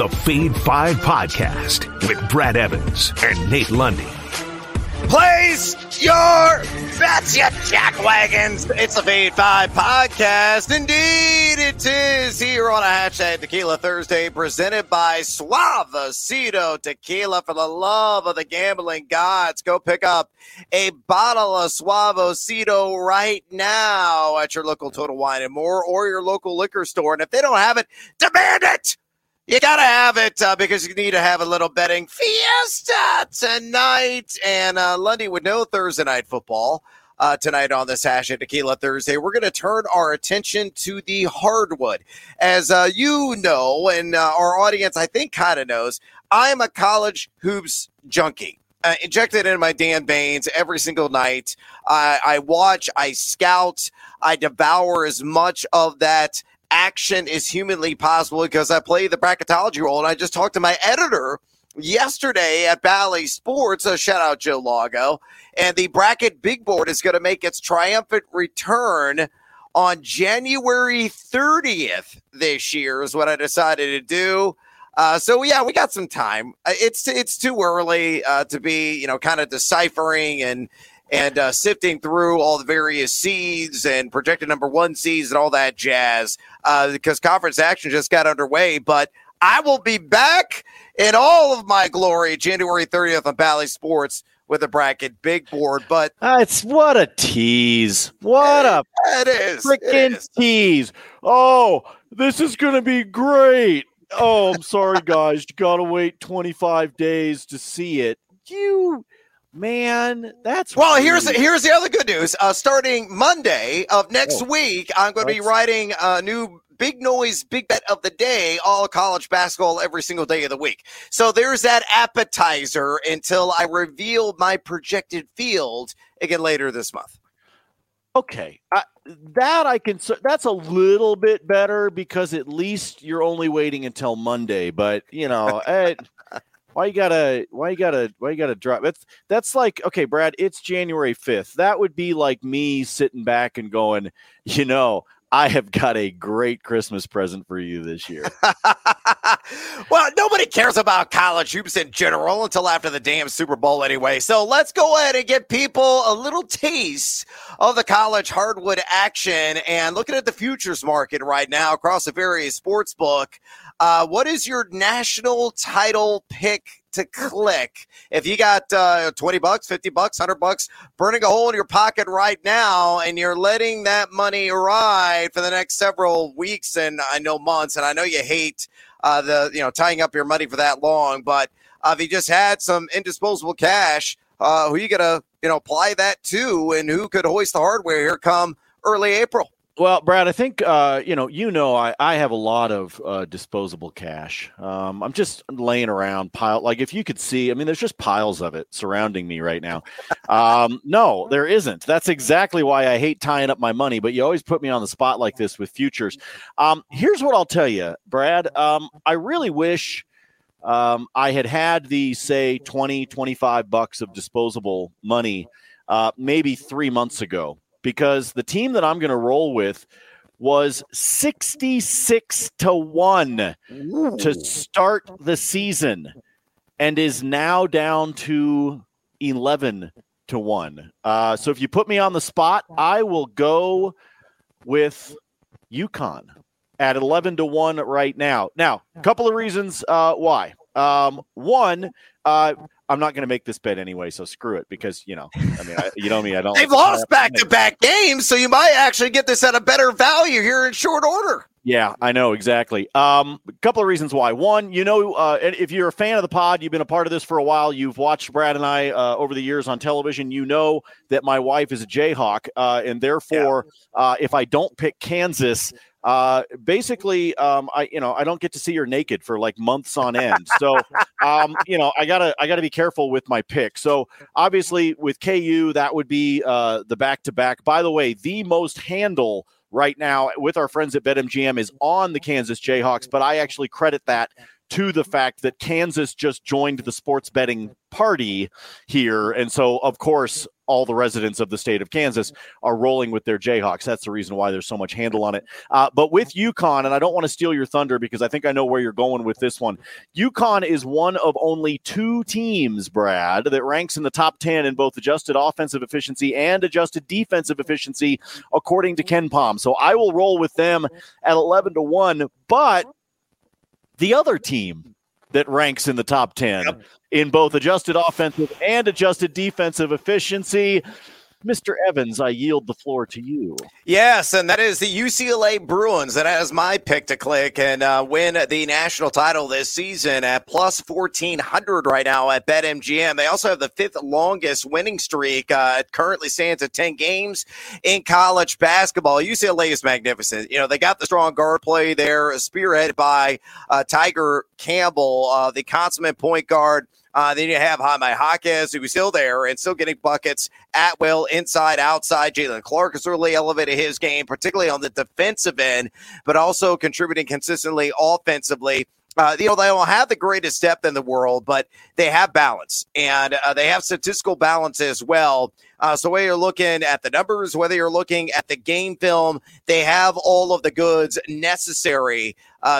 the Fade Five Podcast with Brad Evans and Nate Lundy. Place your bets, you jackwagons. It's the Fade Five Podcast. Indeed, it is here on a hashtag Tequila Thursday presented by Suavecito Tequila. For the love of the gambling gods, go pick up a bottle of Suavecito right now at your local Total Wine and More or your local liquor store. And if they don't have it, demand it. You got to have it because you need to have a little betting fiesta tonight. And Lundy, with no Thursday night football tonight on this Hashtag Tequila Thursday, we're going to turn our attention to the hardwood. As you know, and our audience, I think, kind of knows, I'm a college hoops junkie. Injected in my damn veins every single night. I watch, I scout, I devour as much of that action is humanly possible because I play the bracketology role. And I just talked to my editor yesterday at Bally Sports, a shout out Joe Lago, and the bracket big board is going to make its triumphant return on January 30th this year is what I decided to do. So yeah, we got some time. It's too early to be, you know, kind of deciphering and sifting through all the various seeds and projected number one seeds and all that jazz because conference action just got underway. But I will be back in all of my glory January 30th on Bally Sports with a bracket big board. But it's what a tease. What it is. Freaking tease. Oh, this is going to be great. Oh, I'm sorry, guys. You got to wait 25 days to see it. Man, that's well. Weird. Here's the other good news. Starting Monday of next week, I'm going to be writing a new Big Noise Big Bet of the Day, all college basketball every single day of the week. So there's that appetizer until I reveal my projected field again later this month. Okay, that's a little bit better because at least you're only waiting until Monday. But you know. Why you gotta drop? That's like, okay, Brad, it's January 5th. That would be like me sitting back and going, you know, I have got a great Christmas present for you this year. Well, nobody cares about college hoops in general until after the damn Super Bowl anyway. So let's go ahead and get people a little taste of the college hardwood action. And looking at the futures market right now across the various sports book, what is your national title pick to click? If you got $20, $50, $100 burning a hole in your pocket right now, and you're letting that money ride for the next several weeks and I know months, and I know you hate tying up your money for that long, but if you just had some indisposable cash, who are you gonna apply that to, and who could hoist the hardware here come early April? Well, Brad, I think, I have a lot of disposable cash. I'm just laying around pile. Like if you could see, I mean, there's just piles of it surrounding me right now. No, there isn't. That's exactly why I hate tying up my money. But you always put me on the spot like this with futures. Here's what I'll tell you, Brad. I really wish I had the, say, $20-$25 of disposable money maybe 3 months ago. Because the team that I'm going to roll with was 66-1 to start the season and is now down to 11-1. So if you put me on the spot, I will go with UConn at 11-1 right now. Now, a couple of reasons why. One, I'm not going to make this bet anyway, so screw it because, I don't. They've lost back-to-back games, so you might actually get this at a better value here in short order. Yeah, I know, exactly. A couple of reasons why. One, if you're a fan of the pod, you've been a part of this for a while, you've watched Brad and I over the years on television, you know that my wife is a Jayhawk, and therefore, if I don't pick Kansas, basically, I don't get to see her naked for like months on end. So, I gotta be careful with my pick. So obviously with KU, that would be, the back-to-back. By the way, the most handle right now with our friends at BetMGM is on the Kansas Jayhawks, but I actually credit that to the fact that Kansas just joined the sports betting party here. And so of course, all the residents of the state of Kansas are rolling with their Jayhawks. That's the reason why there's so much handle on it. But with UConn, and I don't want to steal your thunder because I think I know where you're going with this one. UConn is one of only two teams, Brad, that ranks in the top 10 in both adjusted offensive efficiency and adjusted defensive efficiency, according to KenPom. So I will roll with them at 11-1, but the other team that ranks in the top 10 in both adjusted offensive and adjusted defensive efficiency, Mr. Evans, I yield the floor to you. Yes, and that is the UCLA Bruins. That has my pick to click and win the national title this season at plus 1,400 right now at BetMGM. They also have the fifth longest winning streak. It currently stands at 10 games in college basketball. UCLA is magnificent. You know, they got the strong guard play there, spearheaded by Tiger Campbell, the consummate point guard. Then you have Jaime Jaquez, who is still there and still getting buckets at will, inside, outside. Jalen Clark has really elevated his game, particularly on the defensive end, but also contributing consistently offensively. You know, they don't have the greatest depth in the world, but they have balance, and they have statistical balance as well. So whether you're looking at the numbers, whether you're looking at the game film, they have all of the goods necessary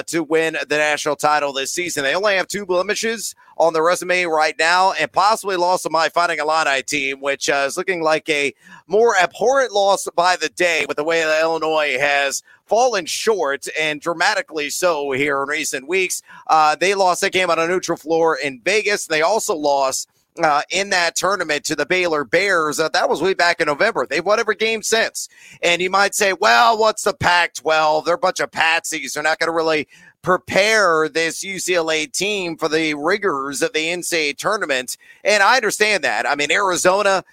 to win the national title this season. They only have two blemishes on their resume right now, and possibly lost to my Fighting Illini team, which is looking like a more abhorrent loss by the day with the way that Illinois has fallen short, and dramatically so here in recent weeks. They lost that game on a neutral floor in Vegas. They also lost in that tournament to the Baylor Bears. That was way back in November. They've won every game since. And you might say, well, what's the Pac-12? They're a bunch of patsies. They're not going to really prepare this UCLA team for the rigors of the NCAA tournament. And I understand that. I mean, Arizona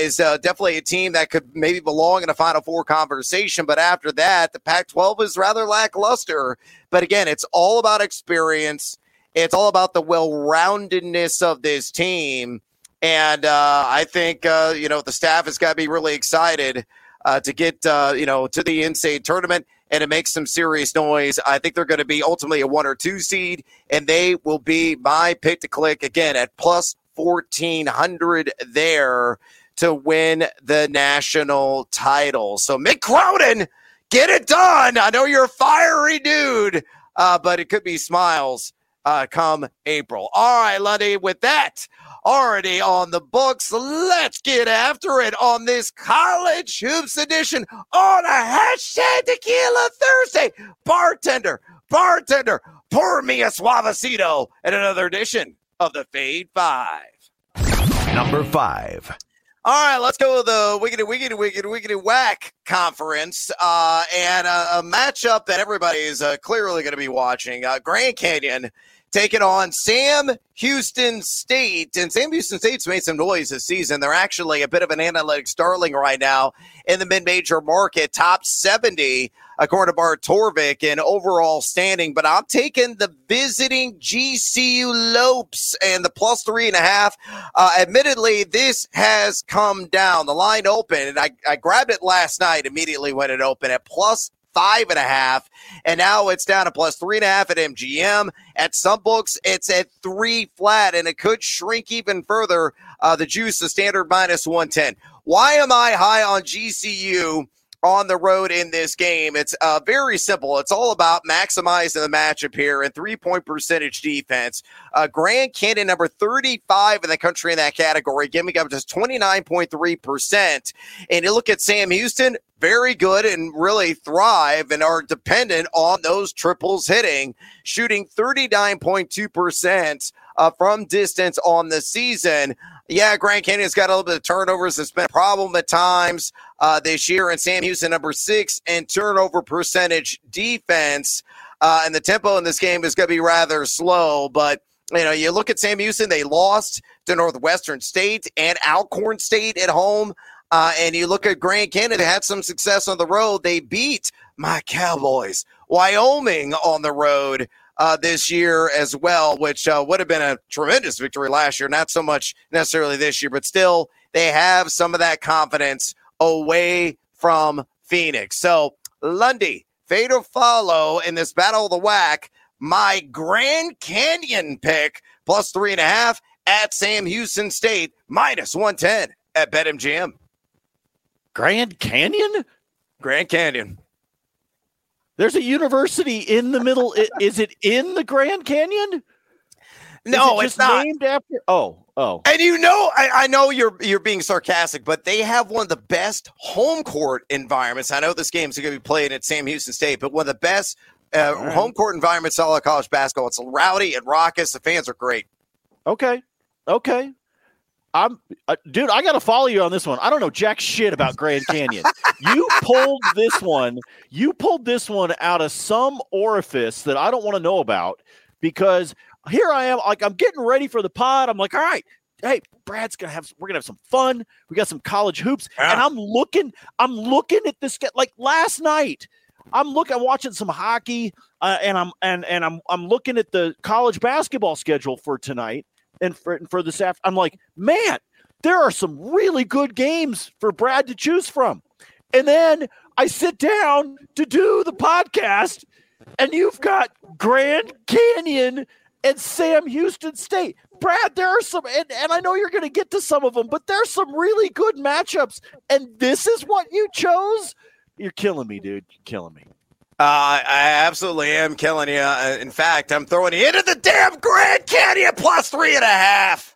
is definitely a team that could maybe belong in a Final Four conversation. But after that, the Pac-12 is rather lackluster. But again, it's all about experience. It's all about the well-roundedness of this team. And I think, you know, the staff has got to be really excited to get, you know, to the NCAA tournament and to make some serious noise. I think they're going to be ultimately a 1 or 2 seed, and they will be my pick to click again at plus 1,400 there to win the national title. So Mick Cronin, get it done. I know you're a fiery dude, but it could be smiles come April. All right, Lundy, with that already on the books, let's get after it on this College Hoops edition on a hashtag Tequila Thursday. Bartender, pour me a Suavecito and another edition of the Fade Five. Number 5. All right, let's go with the wiggity whack conference and a matchup that everybody is clearly going to be watching. Grand Canyon taking on Sam Houston State. And Sam Houston State's made some noise this season. They're actually a bit of an analytics darling right now in the mid-major market, top 70, according to Bart Torvik, in overall standing. But I'm taking the visiting GCU Lopes and the plus 3.5. Admittedly, this has come down. The line opened, and I grabbed it last night immediately when it opened at plus 5.5, and now it's down to plus 3.5 at MGM. At some books, it's at 3 flat, and it could shrink even further. The juice, the standard minus 110. Why am I high on GCU on the road in this game? It's very simple. It's all about maximizing the matchup here and 3-point percentage defense. Grand Canyon, number 35 in the country in that category, giving up just 29.3%. And you look at Sam Houston, very good and really thrive and are dependent on those triples hitting, shooting 39.2%. From distance on the season. Yeah, Grand Canyon's got a little bit of turnovers. It's been a problem at times this year. And Sam Houston, number 6, and turnover percentage defense. And the tempo in this game is going to be rather slow. But, you know, you look at Sam Houston, they lost to Northwestern State and Alcorn State at home. And you look at Grand Canyon, they had some success on the road. They beat my Cowboys, Wyoming, on the road this year as well, which would have been a tremendous victory last year. Not so much necessarily this year, but still they have some of that confidence away from Phoenix. So Lundy, fade or follow in this battle of the whack, my Grand Canyon pick, plus 3.5 at Sam Houston State, minus 110 at BetMGM. Grand Canyon? Grand Canyon. There's a university in the middle. Is it in the Grand Canyon? No, it's not. Named after? Oh. And you know, I know you're being sarcastic, but they have one of the best home court environments. I know this game's going to be played at Sam Houston State, but one of the best home court environments in all of college basketball. It's rowdy and raucous. The fans are great. Okay. Dude, I got to follow you on this one. I don't know jack shit about Grand Canyon. You pulled this one out of some orifice that I don't want to know about, because here I am, like, I'm getting ready for the pod. I'm like, all right, hey, Brad's going to have, we're going to have some fun. We got some college hoops. Yeah. And I'm looking at this, like last night, I'm watching some hockey and I'm looking at the college basketball schedule for tonight. And for this afternoon, I'm like, man, there are some really good games for Brad to choose from. And then I sit down to do the podcast, and you've got Grand Canyon and Sam Houston State. Brad, there are some, and I know you're going to get to some of them, but there's some really good matchups, and this is what you chose? You're killing me, dude. You're killing me. I absolutely am killing you. In fact, I'm throwing you into the damn Grand Canyon plus 3.5.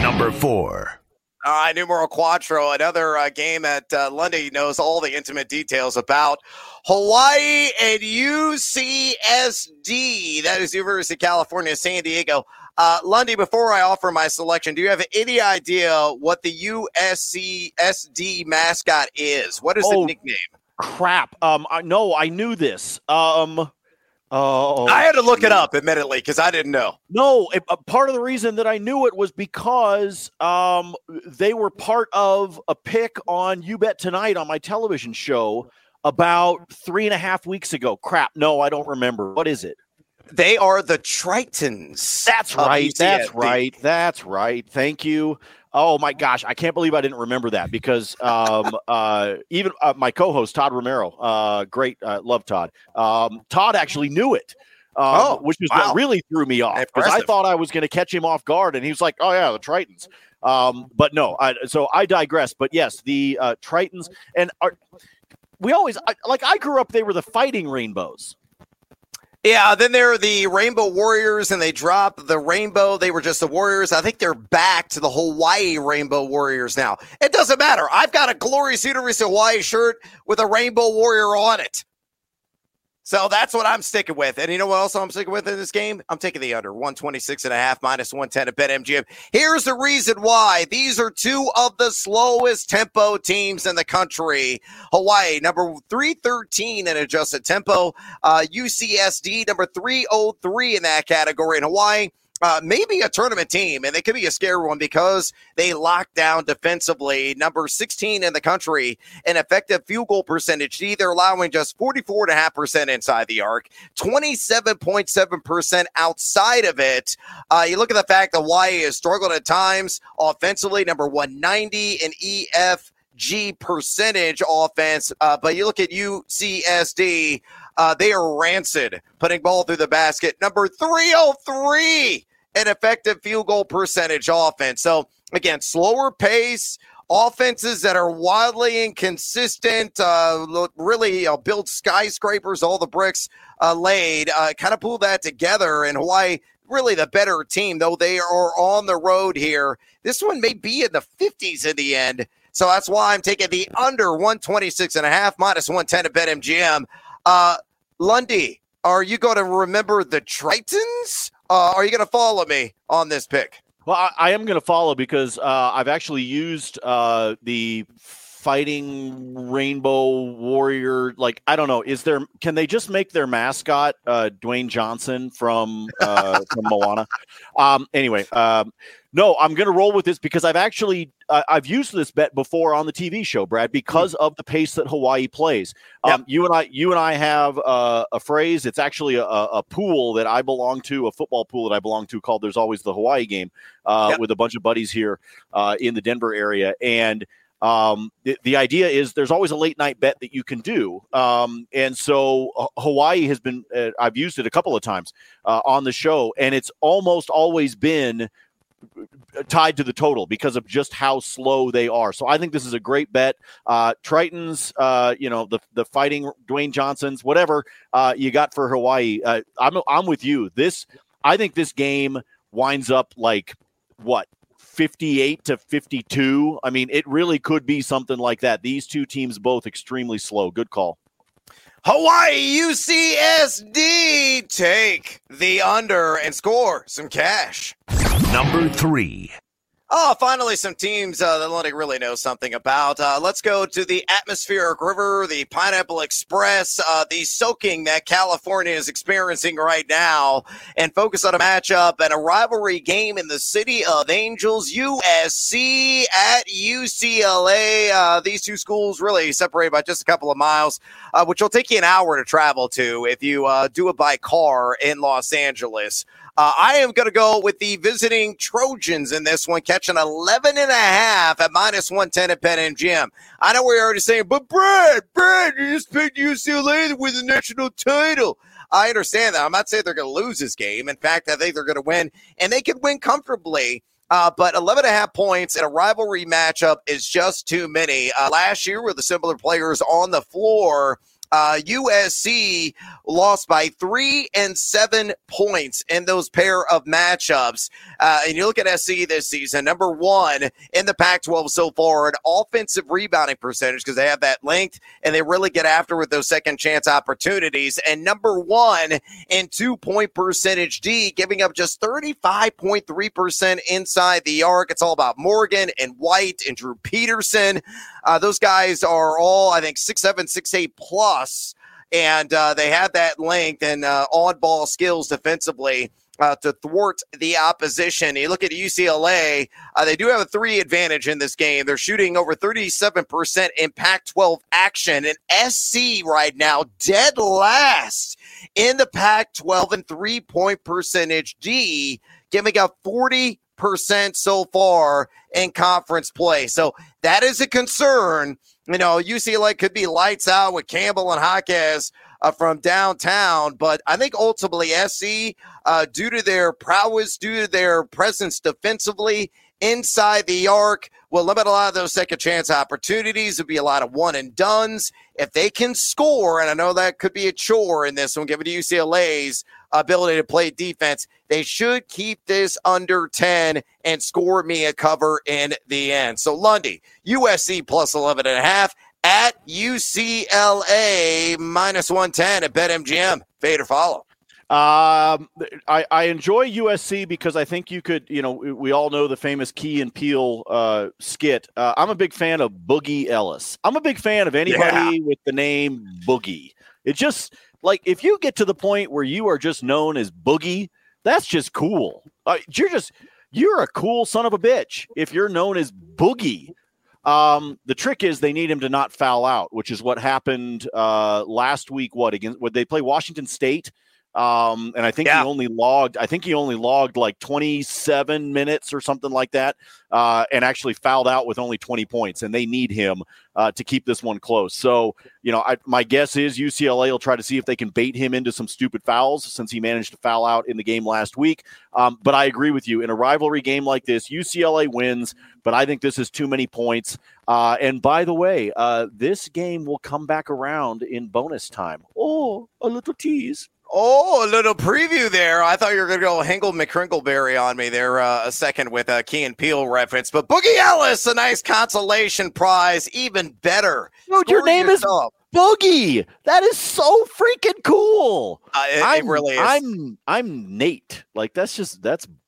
Number 4. All right, numero quattro, another game that Lundy knows all the intimate details about. Hawaii and UCSD. That is University of California, San Diego. Lundy, before I offer my selection, do you have any idea what the USCSD mascot is? What is the nickname? Crap. I knew this. I had to look it up, admittedly, because I didn't know. No, part of the reason that I knew it was because they were part of a pick on You Bet Tonight on my television show about 3.5 weeks ago. Crap. No, I don't remember. What is it? They are the Tritons. That's right. That's right. Thank you. Oh, my gosh. I can't believe I didn't remember that, because even my co-host, Todd Romero, great. Love Todd. Todd actually knew it, which is what really threw me off, because I thought I was going to catch him off guard. And he was like, oh, yeah, the Tritons. But no. So I digress. But, yes, the Tritons. And I grew up, they were the Fighting Rainbows. Yeah, then there are the Rainbow Warriors, and they dropped the rainbow. They were just the Warriors. I think they're back to the Hawaii Rainbow Warriors now. It doesn't matter. I've got a Glory Suiteries Hawaii shirt with a Rainbow Warrior on it. So that's what I'm sticking with. And you know what else I'm sticking with in this game? I'm taking the under, 126.5 minus 110 at BetMGM. Here's the reason why. These are two of the slowest tempo teams in the country. Hawaii, number 313 in adjusted tempo. UCSD, number 303 in that category. In Hawaii, maybe a tournament team, and they could be a scary one because they lock down defensively. Number 16 in the country, an effective field goal percentage. They're allowing just 44.5% inside the arc, 27.7% outside of it. You look at the fact that Hawaii has struggled at times offensively, number 190 in EFG percentage offense. But you look at UCSD, they are rancid, putting ball through the basket. Number 303. An effective field goal percentage offense. So, again, slower pace, offenses that are wildly inconsistent, really build skyscrapers, all the bricks laid, kind of pull that together. And Hawaii, really the better team, though they are on the road here. This one may be in the 50s in the end. So that's why I'm taking the under 126.5 minus 110 at BetMGM. Lundy, are you going to remember the Tritons? Are you going to follow me on this pick? Well, I am going to follow, because I've actually used the Fighting Rainbow Warrior. Like, I don't know, can they just make their mascot Dwayne Johnson from Moana? No, I'm going to roll with this, because I've actually I've used this bet before on the TV show, Brad, because of the pace that Hawaii plays. Yep. You and I have a phrase. It's actually a pool that I belong to, a football pool that I belong to, called "There's Always the Hawaii Game," with a bunch of buddies here in the Denver area. And the idea is there's always a late night bet that you can do. And so Hawaii has been. I've used it a couple of times on the show, and it's almost always been tied to the total because of just how slow they are. So I think this is a great bet. Tritons, the fighting Dwayne Johnsons, whatever you got for Hawaii. I'm with you. I think this game winds up like what? 58-52. I mean, it really could be something like that. These two teams both extremely slow. Good call. Hawaii UCSD, take the under and score some cash. Number 3. Oh, finally, some teams the Atlantic really knows something about. Let's go to the Atmospheric River, the Pineapple Express, the soaking that California is experiencing right now, and focus on a matchup and a rivalry game in the City of Angels, USC at UCLA. These two schools really separated by just a couple of miles, which will take you an hour to travel to if you do it by car in Los Angeles. I am going to go with the visiting Trojans in this one, catching 11.5 at -110 at BetMGM. I know we're already saying, but Brad, you just picked UCLA to win the national title. I understand that. I'm not saying they're going to lose this game. In fact, I think they're going to win, and they could win comfortably. But 11.5 points in a rivalry matchup is just too many. Last year with the similar players on the floor, USC lost by 3 and 7 points in those pair of matchups. And you look at SC this season, number one in the Pac-12 so far in offensive rebounding percentage because they have that length and they really get after with those second chance opportunities. And number one in 2-point percentage D, giving up just 35.3% inside the arc. It's all about Morgan and White and Drew Peterson. Those guys are all, I think, 6'7", 6'8" plus. And they have that length and oddball skills defensively to thwart the opposition. You look at UCLA, they do have a 3 advantage in this game. They're shooting over 37% in Pac-12 action. And SC right now, dead last in the Pac-12 and 3-point percentage D, giving up 40% so far in conference play. So that is a concern. You know, UCLA could be lights out with Campbell and Jaquez from downtown, but I think ultimately SC, due to their prowess, due to their presence defensively inside the arc, will limit a lot of those second chance opportunities. It'll be a lot of one and dones. If they can score, and I know that could be a chore in this one, given UCLA's ability to play defense, they should keep this under 10 and score me a cover in the end. So Lundy, USC plus 11.5 at UCLA -110 at BetMGM. Fade or follow. I enjoy USC because I think you could, we all know the famous Key and Peele skit. I'm a big fan of Boogie Ellis. I'm a big fan of anybody with the name Boogie. It just, like, if you get to the point where you are just known as Boogie, that's just cool. You're a cool son of a bitch if you're known as Boogie. The trick is they need him to not foul out, which is what happened last week. Would they play Washington State? And I think he only logged like 27 minutes or something like that, and actually fouled out with only 20 points, and they need him to keep this one close. So, my guess is UCLA will try to see if they can bait him into some stupid fouls since he managed to foul out in the game last week. But I agree with you. In a rivalry game like this, UCLA wins, but I think this is too many points. And by the way, this game will come back around in bonus time. Oh, a little tease. Oh, a little preview there. I thought you were going to go Hingle McCrinkleberry on me there a second with a Key and Peele reference. But Boogie Ellis, a nice consolation prize, even better. Dude, your name is Boogie. That is so freaking cool. It really is. I'm Nate. Like, that's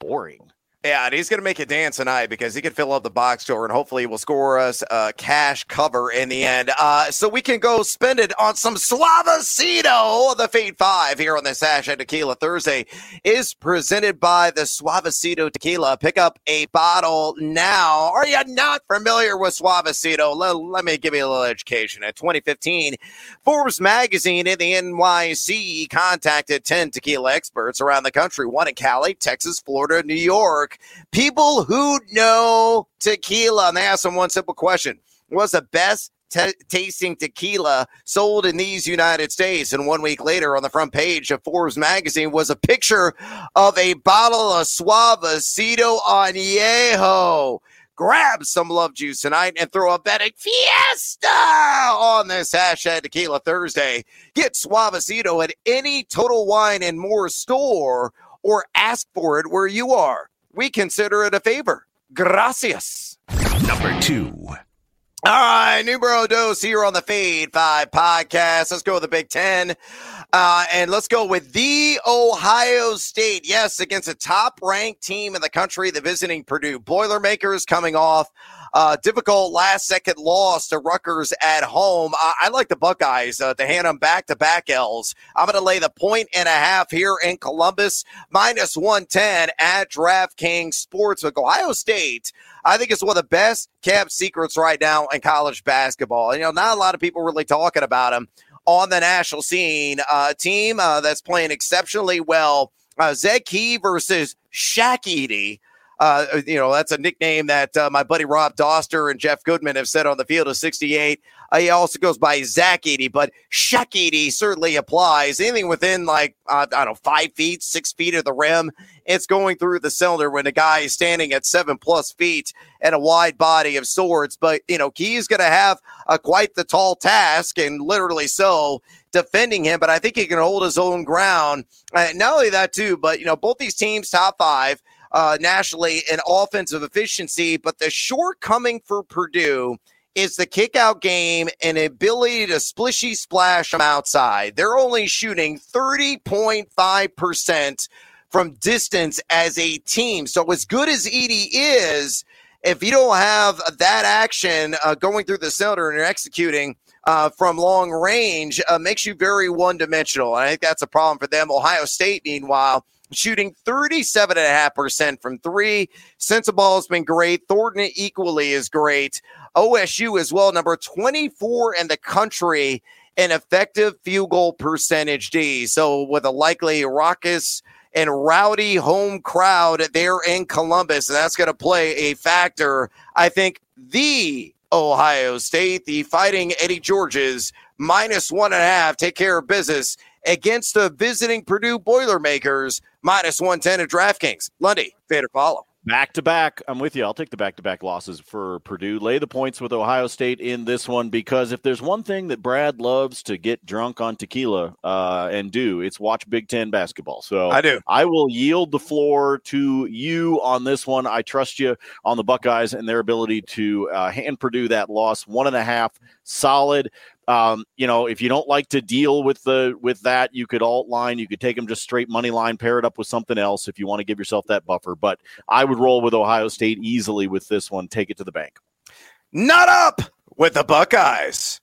boring. Yeah, and he's going to make a dance tonight because he can fill up the box score and hopefully he will score us a cash cover in the end. So we can go spend it on some Suavecito. The Fade 5 here on the Sash and Tequila Thursday is presented by the Suavecito Tequila. Pick up a bottle now. Are you not familiar with Suavecito? Let me give you a little education. In 2015, Forbes magazine in the NYC contacted 10 tequila experts around the country, one in Cali, Texas, Florida, New York. People who know tequila, and they asked them one simple question: what's the best tasting tequila sold in these United States. And 1 week later, on the front page of Forbes magazine was a picture of a bottle of Suavecito Añejo. Grab some love juice tonight and throw a betting fiesta on this hashtag Tequila Thursday. Get Suavecito at any Total Wine and More store or ask for it where you are. We consider it a favor. Gracias. Number two. All right, numero dos here on the Fade 5 podcast. Let's go with the Big Ten. And let's go with the Ohio State. Yes, against a top-ranked team in the country, the visiting Purdue Boilermakers coming off difficult last-second loss to Rutgers at home. I like the Buckeyes to hand them back-to-back L's. I'm going to lay the 1.5 here in Columbus, minus 110 at DraftKings Sportsbook. Ohio State, I think, is one of the best-kept secrets right now in college basketball. You know, not a lot of people really talking about them on the national scene. Team that's playing exceptionally well. Zeki versus Shaq Edey. You know, that's a nickname that my buddy Rob Doster and Jeff Goodman have said on the field of 68. He also goes by Zach Edey, but Shaq Edey certainly applies. Anything within, like, 5 feet, 6 feet of the rim, it's going through the cylinder when a guy is standing at 7+ feet and a wide body of sorts. But, you know, he's going to have quite the tall task, and literally so, defending him. But I think he can hold his own ground. Not only that, too, but, you know, both these teams, top five, nationally in offensive efficiency, but the shortcoming for Purdue is the kickout game and ability to splishy splash from outside. They're only shooting 30.5% from distance as a team. So as good as Edey is, if you don't have that action going through the cylinder and you're executing from long range, makes you very one-dimensional. And I think that's a problem for them. Ohio State, meanwhile, shooting 37.5% from three. Sensabaugh has been great. Thornton equally is great. OSU as well, number 24 in the country in effective field goal percentage D. So with a likely raucous and rowdy home crowd there in Columbus, and that's going to play a factor. I think the Ohio State, the Fighting Eddie Georges, minus 1.5. Take care of business against the visiting Purdue Boilermakers, minus 110 at DraftKings. Lundy, fade or follow. Back-to-back, I'm with you. I'll take the back-to-back losses for Purdue. Lay the points with Ohio State in this one, because if there's one thing that Brad loves to get drunk on tequila and do, it's watch Big Ten basketball. So I do. I will yield the floor to you on this one. I trust you on the Buckeyes and their ability to hand Purdue that loss. 1.5, solid. You know, if you don't like to deal with that, you could alt line, you could take them just straight money line, pair it up with something else if you want to give yourself that buffer. But I would roll with Ohio State easily with this one. Take it to the bank. Not up with the Buckeyes.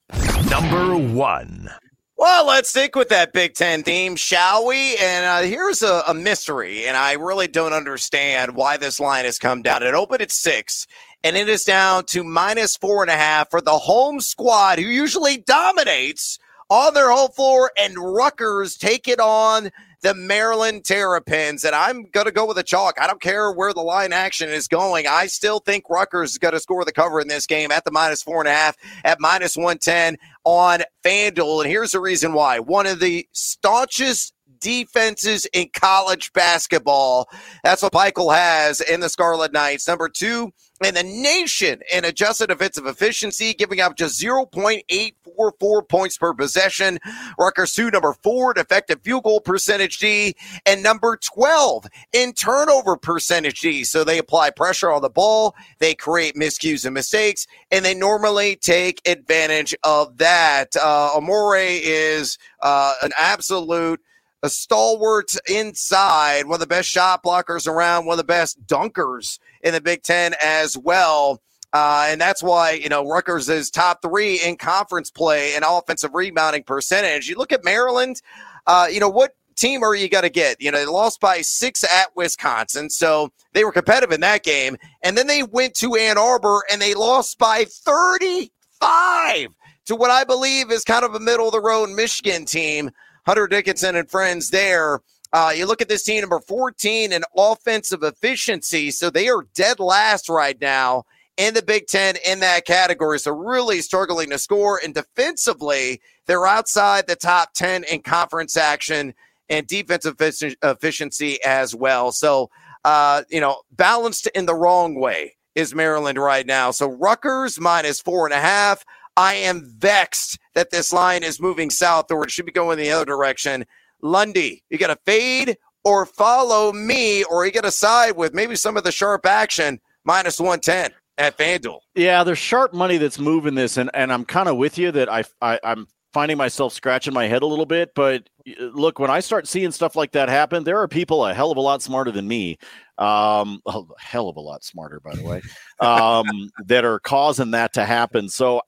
Number one. Well, let's stick with that Big Ten theme, shall we? And here's a mystery, and I really don't understand why this line has come down. It opened at 6. And it is down to minus 4.5 for the home squad, who usually dominates on their home floor, and Rutgers take it on the Maryland Terrapins. And I'm going to go with a chalk. I don't care where the line action is going. I still think Rutgers is going to score the cover in this game at the minus 4.5 at minus 110 on FanDuel. And here's the reason why. One of the staunchest defenses in college basketball. That's what Peichel has in the Scarlet Knights. Number 2 in the nation in adjusted defensive efficiency, giving up just 0.844 points per possession. Rutgers 2, number 4 in effective field goal percentage D, and number 12 in turnover percentage D. So they apply pressure on the ball, they create miscues and mistakes, and they normally take advantage of that. Amore is an absolute stalwart inside, one of the best shot blockers around, one of the best dunkers in the Big Ten as well. And that's why, you know, Rutgers is top 3 in conference play and offensive rebounding percentage. You look at Maryland, you know, what team are you going to get? You know, they lost by 6 at Wisconsin, so they were competitive in that game. And then they went to Ann Arbor and they lost by 35 to what I believe is kind of a middle-of-the-road Michigan team. Hunter Dickinson and friends there. You look at this team, number 14 in offensive efficiency. So they are dead last right now in the Big Ten in that category. So really struggling to score. And defensively, they're outside the top 10 in conference action and defensive efficiency as well. So, balanced in the wrong way is Maryland right now. So Rutgers minus 4.5. I am vexed that this line is moving southward. It should be going the other direction. Lundy, you got to fade or follow me, or you got to side with maybe some of the sharp action, minus 110 at FanDuel. Yeah, there's sharp money that's moving this, and I'm kind of with you that I'm finding myself scratching my head a little bit. But look, when I start seeing stuff like that happen, there are people a hell of a lot smarter than me, a hell of a lot smarter, by the way, that are causing that to happen. So,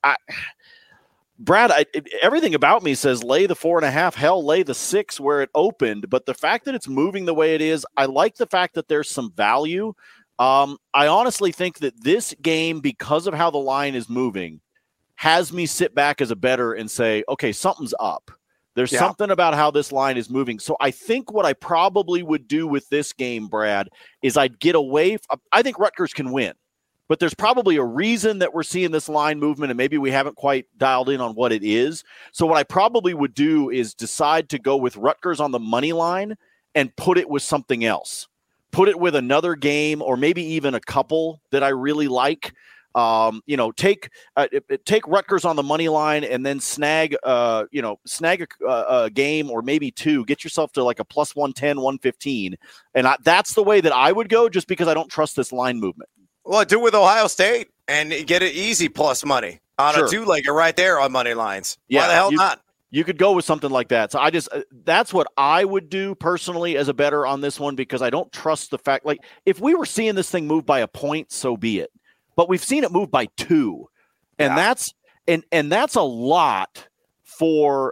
Brad, everything about me says lay the 4.5, hell, lay the 6 where it opened. But the fact that it's moving the way it is, I like the fact that there's some value. I honestly think that this game, because of how the line is moving, has me sit back as a bettor and say, okay, something's up. There's something about how this line is moving. So I think what I probably would do with this game, Brad, is I'd get away. I think Rutgers can win, but there's probably a reason that we're seeing this line movement, and maybe we haven't quite dialed in on what it is. So what I probably would do is decide to go with Rutgers on the money line and put it with something else. Put it with another game, or maybe even a couple that I really like. Take Rutgers on the money line and then snag a game or maybe two, get yourself to like a plus 110, 115. And that's the way that I would go, just because I don't trust this line movement. Well, do it with Ohio State and get it easy plus money on a two-legger right there on money lines. Yeah, why the hell not? You could go with something like that. So that's what I would do personally as a bettor on this one, because I don't trust the fact, like, if we were seeing this thing move by a point, so be it. But we've seen it move by 2, and that's a lot for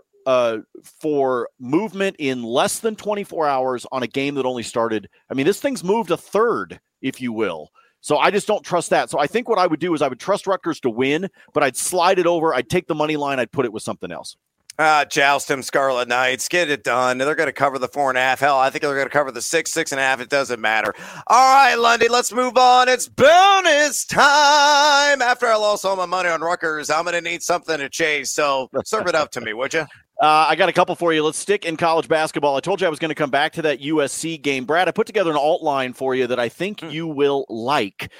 movement in less than 24 hours on a game that only started. I mean, this thing's moved a third, if you will. So I just don't trust that. So I think what I would do is I would trust Rutgers to win, but I'd slide it over. I'd take the money line. I'd put it with something else. Joust them, Scarlet Knights. Get it done. They're going to cover the 4.5. Hell, I think they're going to cover the 6.5. It doesn't matter. All right, Lundy, let's move on. It's bonus time. After I lost all my money on Rutgers, I'm going to need something to chase. So serve it up to me, would you? I got a couple for you. Let's stick in college basketball. I told you I was going to come back to that USC game. Brad, I put together an alt line for you that I think you will like.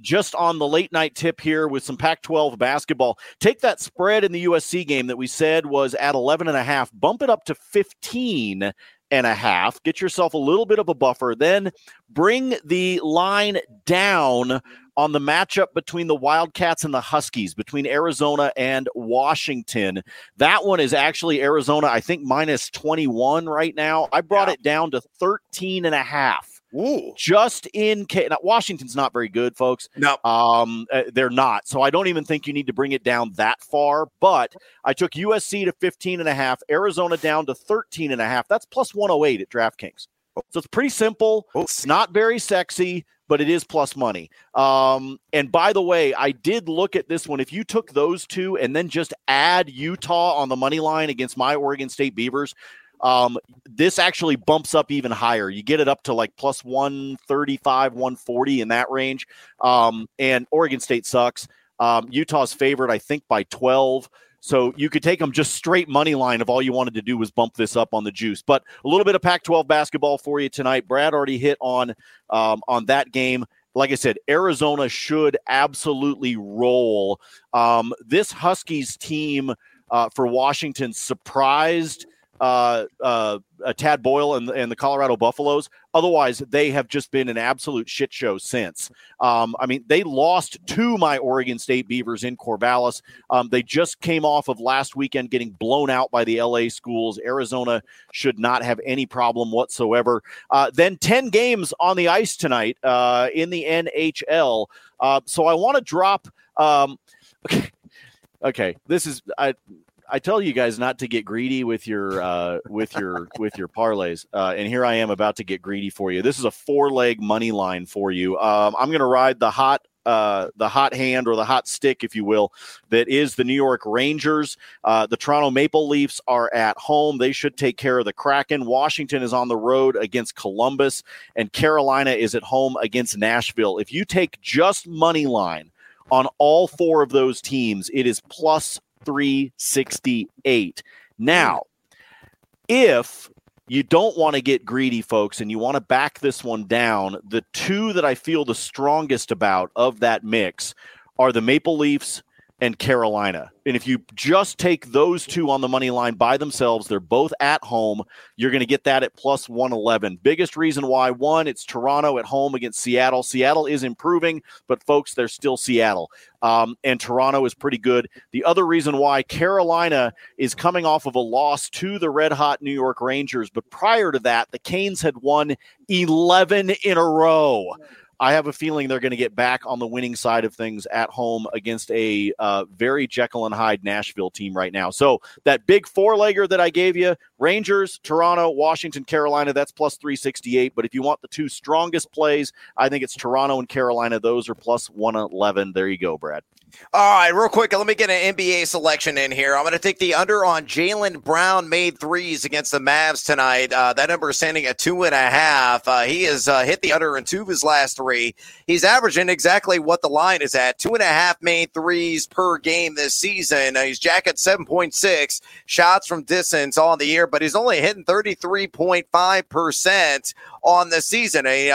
Just on the late night tip here with some Pac-12 basketball. Take that spread in the USC game that we said was at 11.5. Bump it up to 15.5. Get yourself a little bit of a buffer. Then bring the line down on the matchup between the Wildcats and the Huskies, between Arizona and Washington. That one is actually Arizona, I think, minus 21 right now. I brought it down to 13.5. Ooh. Just in case. Washington's not very good, folks. No. They're not. So I don't even think you need to bring it down that far. But I took USC to 15.5, Arizona down to 13.5. That's plus 108 at DraftKings. So it's pretty simple. It's not very sexy, but it is plus money. And by the way, I did look at this one. If you took those two and then just add Utah on the money line against my Oregon State Beavers, this actually bumps up even higher. You get it up to like plus 135, 140 in that range. And Oregon State sucks. Utah's favored, I think, by 12. So you could take them just straight money line if all you wanted to do was bump this up on the juice. But a little bit of Pac-12 basketball for you tonight. Brad already hit on that game. Like I said, Arizona should absolutely roll. This Huskies team for Washington surprised Tad Boyle and the Colorado Buffaloes. Otherwise, they have just been an absolute shit show since. They lost to my Oregon State Beavers in Corvallis. They just came off of last weekend getting blown out by the LA schools. Arizona should not have any problem whatsoever. Then 10 games on the ice tonight in the NHL. So I want to drop okay, this is I tell you guys not to get greedy with your with your parlays, and here I am about to get greedy for you. This is a 4-leg money line for you. I'm going to ride the hot hand, or the hot stick, if you will, that is the New York Rangers. The Toronto Maple Leafs are at home. They should take care of the Kraken. Washington is on the road against Columbus, and Carolina is at home against Nashville. If you take just money line on all four of those teams, it is plus 368. Now, if you don't want to get greedy, folks, and you want to back this one down, the two that I feel the strongest about of that mix are the Maple Leafs and Carolina. And if you just take those two on the money line by themselves, they're both at home. You're going to get that at plus 111. Biggest reason why, one, it's Toronto at home against Seattle. Seattle is improving, but folks, they're still Seattle. And Toronto is pretty good. The other reason why, Carolina is coming off of a loss to the red-hot New York Rangers. But prior to that, the Canes had won 11 in a row. I have a feeling they're going to get back on the winning side of things at home against a very Jekyll and Hyde Nashville team right now. So that big four-legger that I gave you, Rangers, Toronto, Washington, Carolina, that's plus 368. But if you want the two strongest plays, I think it's Toronto and Carolina. Those are plus 111. There you go, Brad. All right, real quick, let me get an NBA selection in here. I'm going to take the under on Jaylen Brown made threes against the Mavs tonight. That number is standing at 2.5. He has hit the under in two of his last three. He's averaging exactly what the line is at, 2.5 made threes per game this season. He's jacked 7.6 shots from distance on the year, but he's only hitting 33.5% on the season. He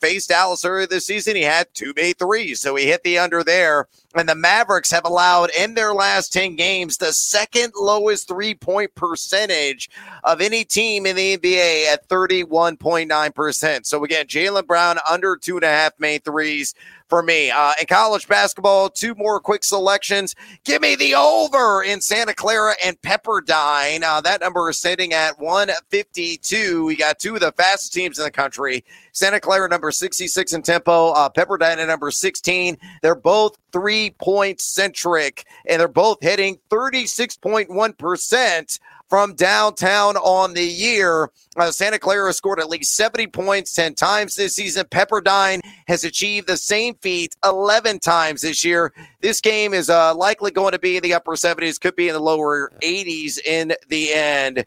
faced Dallas earlier this season. He had 2 made threes, so he hit the under there. And the Mavericks have allowed in their last 10 games the second lowest three-point percentage of any team in the NBA at 31.9%. So, again, Jaylen Brown under 2.5 made threes for me. In college basketball, two more quick selections. Give me the over in Santa Clara and Pepperdine. That number is sitting at 152. We got two of the fastest teams in the country. Santa Clara, number 66 in tempo. Pepperdine at number 16. They're both three-point centric, and they're both hitting 36.1% from downtown on the year. Santa Clara scored at least 70 points 10 times this season. Pepperdine has achieved the same feat 11 times this year. This game is likely going to be in the upper 70s, could be in the lower 80s in the end.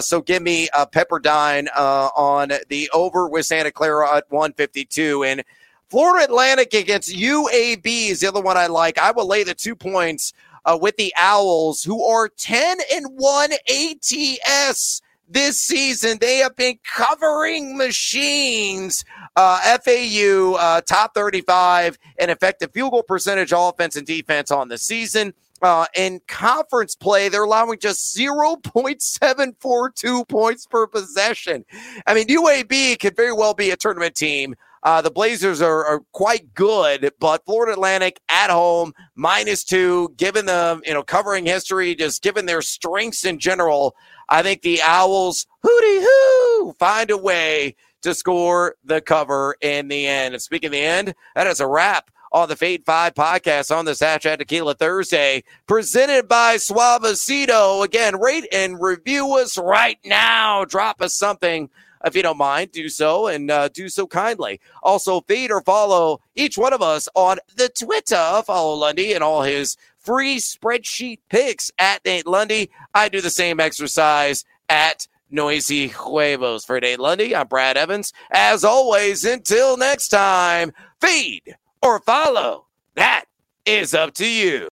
So give me Pepperdine on the over with Santa Clara at 152. And Florida Atlantic against UAB is the other one I like. I will lay the 2 points with the Owls, who are 10-1 ATS this season. They have been covering machines. FAU top 35 in effective field goal percentage, offense and defense on the season. In conference play, they're allowing just 0.742 points per possession. I mean, UAB could very well be a tournament team. The Blazers are quite good, but Florida Atlantic at home, -2, given the covering history, just given their strengths in general, I think the Owls, hooty-hoo, find a way to score the cover in the end. And speaking of the end, that is a wrap on the Fade 5 podcast on this Hashtag Tequila Thursday, presented by Suavecito. Again, rate and review us right now. Drop us something. If you don't mind, do so, and do so kindly. Also, feed or follow each one of us on the Twitter. Follow Lundy and all his free spreadsheet picks at Nate Lundy. I do the same exercise at Noisy Huevos. For Nate Lundy, I'm Brad Evans. As always, until next time, feed or follow. That is up to you.